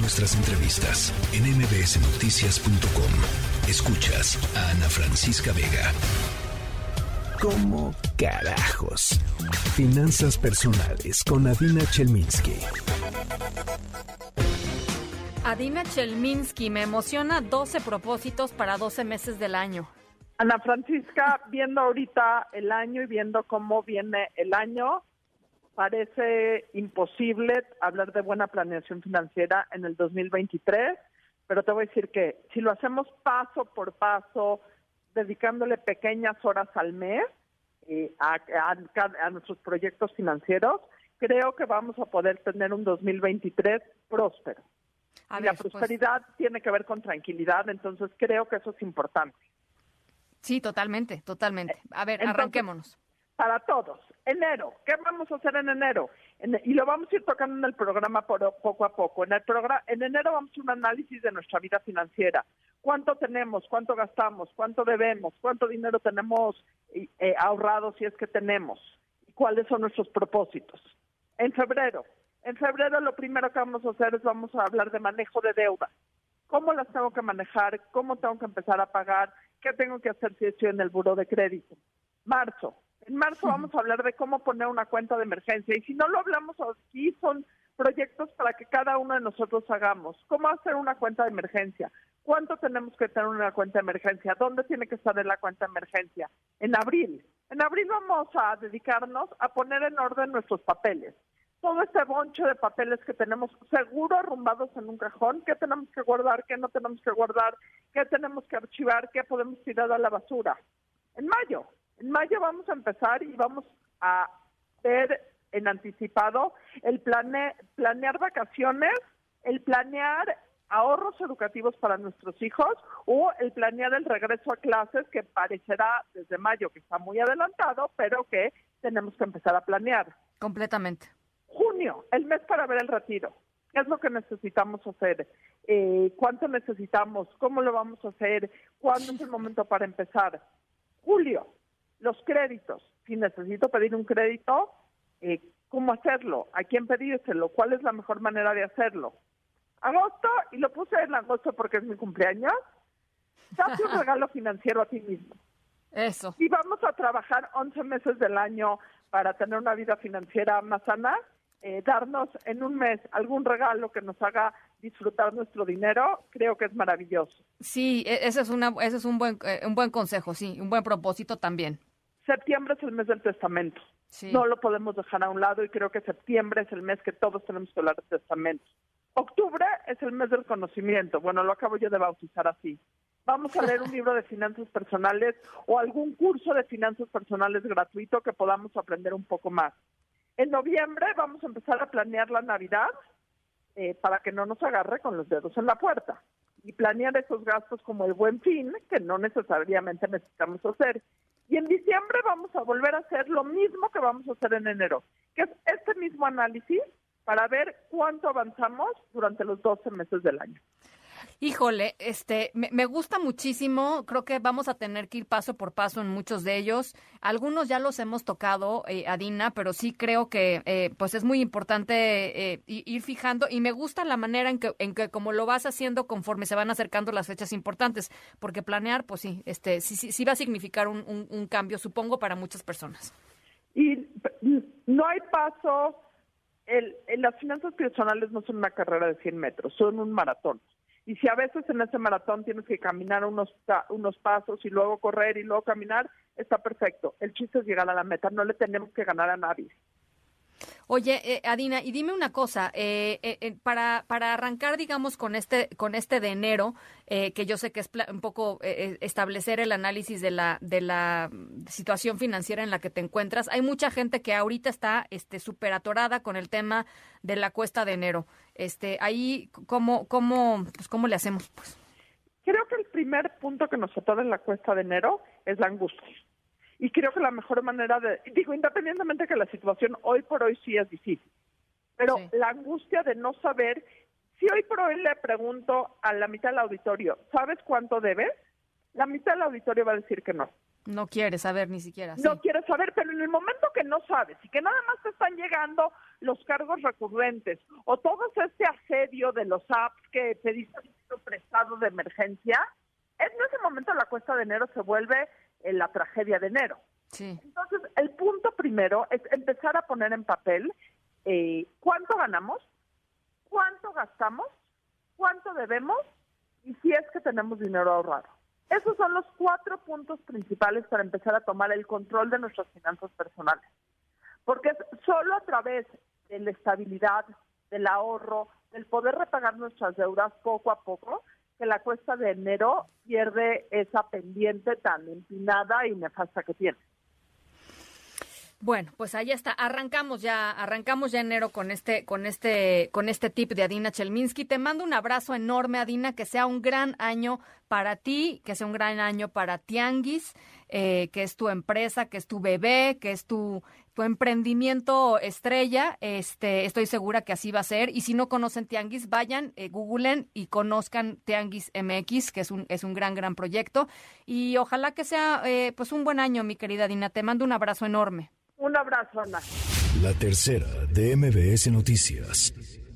nuestras entrevistas en mbsnoticias.com. Escuchas a Ana Francisca Vega. ¿Cómo carajos? Finanzas personales con Adina Chelminsky. Adina Chelminsky, me emociona 12 propósitos para 12 meses del año. Ana Francisca, viendo ahorita el año y viendo cómo viene el año, parece imposible hablar de buena planeación financiera en el 2023, pero te voy a decir que si lo hacemos paso por paso, dedicándole pequeñas horas al mes a nuestros proyectos financieros, creo que vamos a poder tener un 2023 próspero. Y la prosperidad tiene que ver con tranquilidad, entonces creo que eso es importante. Sí, totalmente. A ver, entonces, arranquémonos. Para todos, enero, ¿qué vamos a hacer en enero? Y lo vamos a ir tocando en el programa poco a poco. En enero vamos a hacer un análisis de nuestra vida financiera. ¿Cuánto tenemos? ¿Cuánto gastamos? ¿Cuánto debemos? ¿Cuánto dinero tenemos ahorrado, si es que tenemos? ¿Y cuáles son nuestros propósitos? En febrero lo primero que vamos a hacer es vamos a hablar de manejo de deuda. ¿Cómo las tengo que manejar? ¿Cómo tengo que empezar a pagar? ¿Qué tengo que hacer si estoy en el buró de crédito? En marzo vamos a hablar de cómo poner una cuenta de emergencia. Y si no lo hablamos aquí, son proyectos para que cada uno de nosotros hagamos. ¿Cómo hacer una cuenta de emergencia? ¿Cuánto tenemos que tener una cuenta de emergencia? ¿Dónde tiene que estar la cuenta de emergencia? En abril vamos a dedicarnos a poner en orden nuestros papeles. Todo este bonche de papeles que tenemos seguro arrumbados en un cajón, qué tenemos que guardar, qué no tenemos que guardar, qué tenemos que archivar, qué podemos tirar a la basura. En mayo vamos a empezar y vamos a ver en anticipado el planear vacaciones, el planear ahorros educativos para nuestros hijos o el planear el regreso a clases, que parecerá desde mayo que está muy adelantado, pero que tenemos que empezar a planear. Completamente. Junio, el mes para ver el retiro. ¿Qué es lo que necesitamos hacer? ¿Cuánto necesitamos? ¿Cómo lo vamos a hacer? ¿Cuándo es el momento para empezar? Julio, los créditos. Si necesito pedir un crédito, ¿cómo hacerlo? ¿A quién pedírselo? ¿Cuál es la mejor manera de hacerlo? Agosto, y lo puse en agosto porque es mi cumpleaños, date un regalo financiero a ti mismo. Eso. Y vamos a trabajar 11 meses del año para tener una vida financiera más sana, darnos en un mes algún regalo que nos haga disfrutar nuestro dinero, creo que es maravilloso. Sí, ese es un buen consejo, sí, un buen propósito también. Septiembre es el mes del testamento. Sí. No lo podemos dejar a un lado y creo que septiembre es el mes que todos tenemos que hablar de testamento. Octubre es el mes del conocimiento. Bueno, lo acabo yo de bautizar así. Vamos a leer un libro de finanzas personales o algún curso de finanzas personales gratuito que podamos aprender un poco más. En noviembre vamos a empezar a planear la Navidad para que no nos agarre con los dedos en la puerta y planear esos gastos como el Buen Fin, que no necesariamente necesitamos hacer. Y en diciembre vamos a volver a hacer lo mismo que vamos a hacer en enero, que es este mismo análisis para ver cuánto avanzamos durante los 12 meses del año. Híjole, me gusta muchísimo, creo que vamos a tener que ir paso por paso en muchos de ellos. Algunos ya los hemos tocado, Adina, pero sí creo que pues es muy importante ir fijando, y me gusta la manera en que como lo vas haciendo conforme se van acercando las fechas importantes, porque planear, pues sí, sí va a significar un cambio, supongo, para muchas personas. Y no hay paso, las finanzas personales no son una carrera de 100 metros, son un maratón. Y si a veces en ese maratón tienes que caminar unos pasos y luego correr y luego caminar, está perfecto. El chiste es llegar a la meta, no le tenemos que ganar a nadie. Oye, Adina, y dime una cosa, para arrancar, digamos, con este de enero, que yo sé que es un poco establecer el análisis de la situación financiera en la que te encuentras, hay mucha gente que ahorita está súper atorada con el tema de la cuesta de enero. Ahí, ¿cómo le hacemos? Pues creo que el primer punto que nos atora en la cuesta de enero es la angustia. Y creo que la mejor manera independientemente que la situación hoy por hoy sí es difícil, pero sí. La angustia de no saber, si hoy por hoy le pregunto a la mitad del auditorio, ¿sabes cuánto debes? La mitad del auditorio va a decir que no. No quieres saber ni siquiera. Sí. No quieres saber, pero en el momento que no sabes y que nada más te están llegando los cargos recurrentes o todo este asedio de los apps que pediste prestado de emergencia, en ese momento la cuesta de enero se vuelve la tragedia de enero. Sí. Entonces, el punto primero es empezar a poner en papel cuánto ganamos, cuánto gastamos, cuánto debemos y si es que tenemos dinero ahorrado. Esos son los 4 puntos principales para empezar a tomar el control de nuestras finanzas personales. Porque es solo a través de la estabilidad, del ahorro, del poder repagar nuestras deudas poco a poco, que la cuesta de enero pierde esa pendiente tan empinada y nefasta que tiene. Bueno, pues ahí está. Arrancamos ya enero con este tip de Adina Chelminsky. Te mando un abrazo enorme, Adina, que sea un gran año para ti, que sea un gran año para Tianguis, que es tu empresa, que es tu bebé, que es tu emprendimiento estrella. Estoy segura que así va a ser. Y si no conocen Tianguis, vayan, googlen y conozcan Tianguis MX, que es un gran proyecto. Y ojalá que sea pues un buen año, mi querida Adina. Te mando un abrazo enorme. Un abrazo, Ana. La tercera de MBS Noticias.